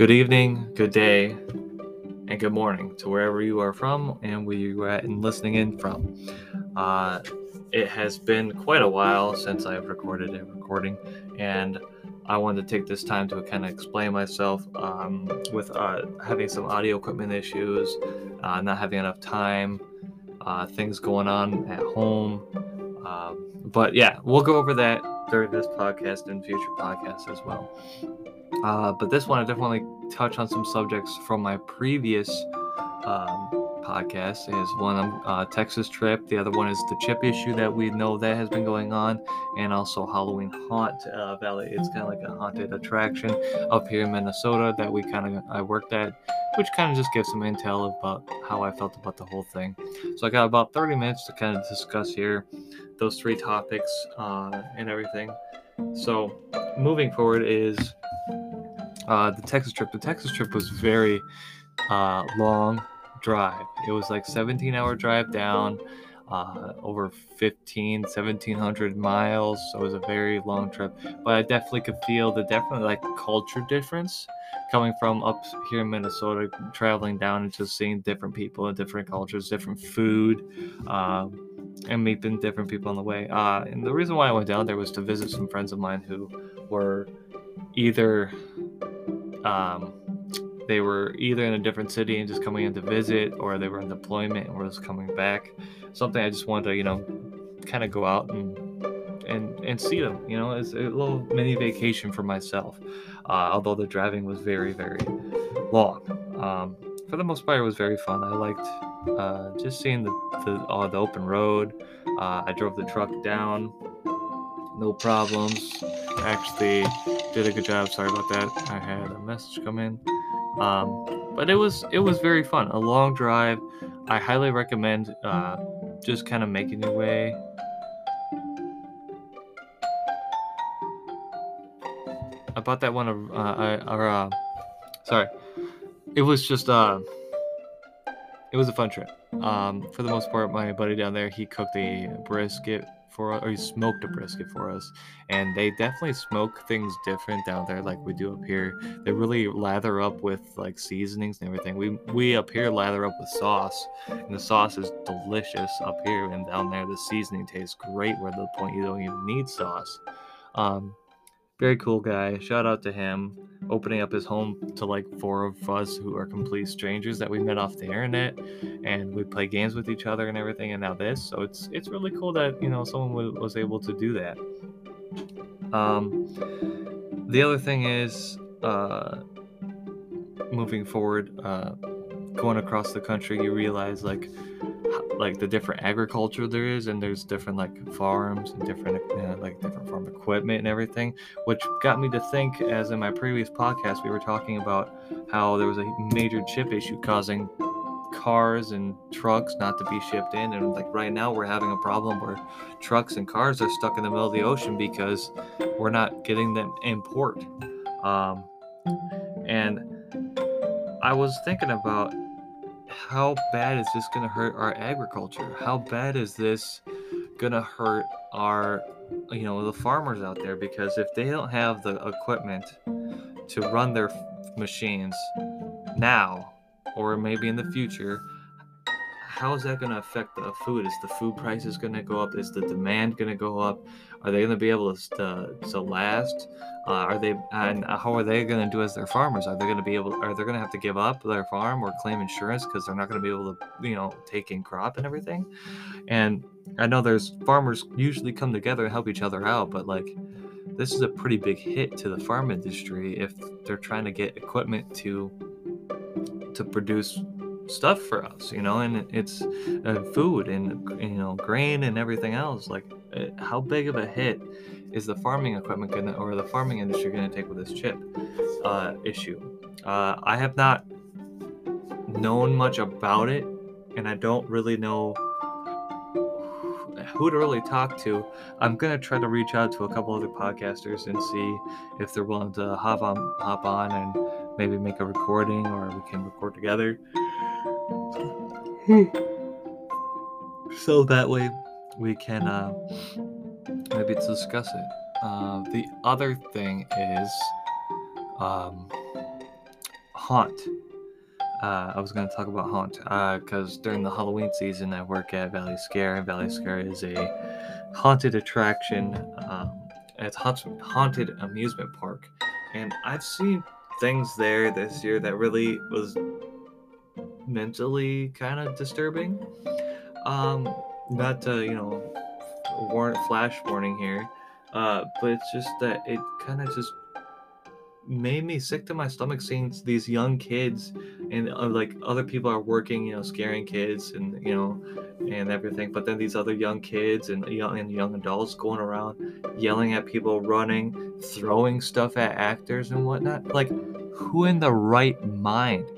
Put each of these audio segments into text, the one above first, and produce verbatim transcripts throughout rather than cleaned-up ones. Good evening, good day, and good morning to wherever you are from and where you are at and listening in from. Uh, it has been quite a while since I've recorded a recording, and I wanted to take this time to kind of explain myself um, with uh, having some audio equipment issues, uh, not having enough time, uh, things going on at home. Uh, but yeah, we'll go over that during this podcast and future podcasts as well. Uh, but this one, I definitely touch on some subjects from my previous um, podcast. Is one uh, Texas trip. The other one is the chip issue that we know that has been going on, and also Halloween Haunt uh, Valley. It's kind of like a haunted attraction up here in Minnesota that we kind of I worked at, which kind of just gives some intel about how I felt about the whole thing. So I got about thirty minutes to kind of discuss here those three topics uh, and everything. So moving forward is. Uh, the Texas trip. The Texas trip was very uh, long drive. It was like seventeen hour drive down, uh, over fifteen, seventeen hundred miles. So it was a very long trip. But I definitely could feel the definitely like culture difference coming from up here in Minnesota, traveling down and just seeing different people and different cultures, different food, uh, and meeting different people on the way. Uh, and the reason why I went down there was to visit some friends of mine who were either. Um, they were either in a different city and just coming in to visit, or they were in deployment and were just coming back. Something I just wanted to, you know, kind of go out and and and see them. You know, it's a little mini vacation for myself. Uh, although the driving was very, very long. Um, for the most part, it was very fun. I liked uh, just seeing the the, uh, the open road. Uh, I drove the truck down, no problems. Actually did a good job. Sorry about that. I had a message come in. Um, but it was it was very fun. A long drive. I highly recommend uh, just kind of making your way. I bought that one. Uh, I, or, uh, sorry. It was just... Uh, it was a fun trip. Um, for the most part, my buddy down there, he cooked a brisket. For us, or he smoked a brisket for us, and they definitely smoke things different down there like we do up here. They really lather up with like seasonings and everything. We we up here lather up with sauce, and the sauce is delicious up here, and down there the seasoning tastes great, where to the point you don't even need sauce. Um, very cool guy. Shout out to him opening up his home to like four of us who are complete strangers that we met off the internet, and we play games with each other and everything, and now this. So it's it's really cool that, you know, someone was able to do that. Um, the other thing is uh, moving forward, uh, going across the country, you realize like like the different agriculture there is, and there's different like farms and different you know, like different farm equipment and everything, which got me to think, as in my previous podcast, we were talking about how there was a major chip issue causing cars and trucks not to be shipped in, and like right now we're having a problem where trucks and cars are stuck in the middle of the ocean because we're not getting them in port. Um, and I was thinking about how bad is this going to hurt our agriculture? How bad is this going to hurt our, you know, the farmers out there? Because if they don't have the equipment to run their f- machines now, or maybe in the future, how is that going to affect the food? Is the food prices going to go up? Is the demand going to go up? Are they going to be able to to, to last? Uh, are they and how are they going to do as their farmers? Are they going to be able? Are they going to have to give up their farm or claim insurance because they're not going to be able to, you know, take in crop and everything? And I know there's farmers usually come together and help each other out, but like this is a pretty big hit to the farm industry if they're trying to get equipment to to produce. Stuff for us, you know, and it's uh, food and, you know, grain and everything else. Like, uh, how big of a hit is the farming equipment gonna, or the farming industry gonna take with this chip uh, issue? Uh, I have not known much about it, and I don't really know who to really talk to. I'm gonna try to reach out to a couple other podcasters and see if they're willing to hop on, hop on, and maybe make a recording, or we can record together. So that way we can uh, maybe discuss it. Uh, the other thing is um, haunt. Uh, I was going to talk about haunt because uh, during the Halloween season, I work at Valley Scare, and Valley Scare is a haunted attraction. Um, it's a haunted amusement park, and I've seen things there this year that really was mentally kind of disturbing. Um, not to, you know, warrant flash warning here, uh, but it's just that it kind of just made me sick to my stomach seeing these young kids, and uh, like other people are working, you know, scaring kids and, you know, and everything. But then these other young kids and young and young adults going around yelling at people, running, throwing stuff at actors and whatnot. Like, who in the right mind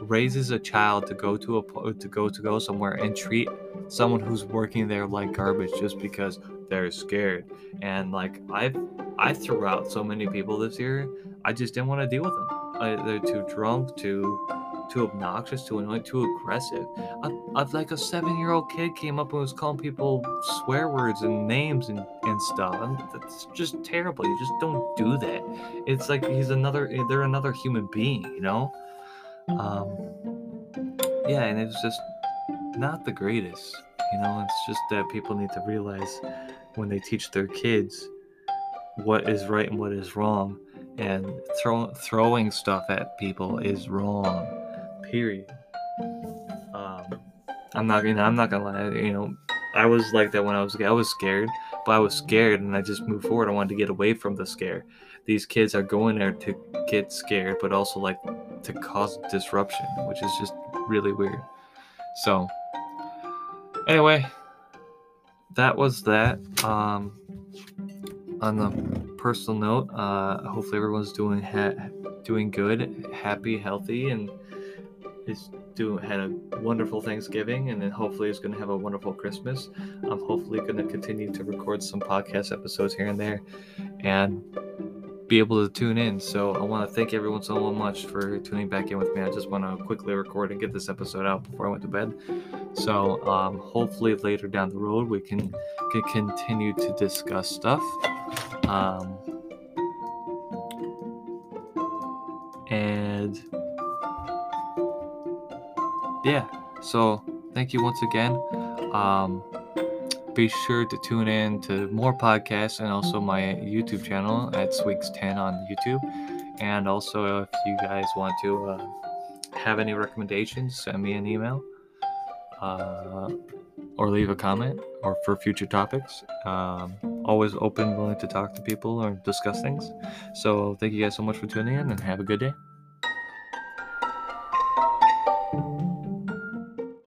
raises a child to go to a to go to go somewhere and treat someone who's working there like garbage just because they're scared? And like I've I threw out so many people this year. I just didn't want to deal with them. I, they're too drunk, too too obnoxious, too annoying, too aggressive. I, I've like a seven-year-old kid came up and was calling people swear words and names and, and stuff. And that's just terrible. You just don't do that. It's like he's another. They're another human being, you know. Um, yeah, and it was just not the greatest, you know. It's just that people need to realize when they teach their kids what is right and what is wrong, and throw, throwing stuff at people is wrong, period. Um, I'm not, you know, I'm not gonna lie, you know, I was like that when I was, I was scared, but I was scared and I just moved forward. I wanted to get away from the scare. These kids are going there to get scared, but also like to cause disruption, which is just really weird. So anyway, that was that. Um, on the personal note, uh, hopefully everyone's doing ha- doing good, happy, healthy, and is doing had a wonderful Thanksgiving, and then hopefully is going to have a wonderful Christmas. I'm hopefully going to continue to record some podcast episodes here and there, and be able to tune in. So I want to thank everyone so much for tuning back in with me. I just want to quickly record and get this episode out before I went to bed. So um, hopefully later down the road we can, can continue to discuss stuff. Um, and yeah, so thank you once again. Um, Be sure to tune in to more podcasts and also my YouTube channel at Sweeks ten on YouTube. And also, if you guys want to uh, have any recommendations, send me an email uh, or leave a comment or for future topics. Um, always open, willing to talk to people or discuss things. So thank you guys so much for tuning in, and have a good day.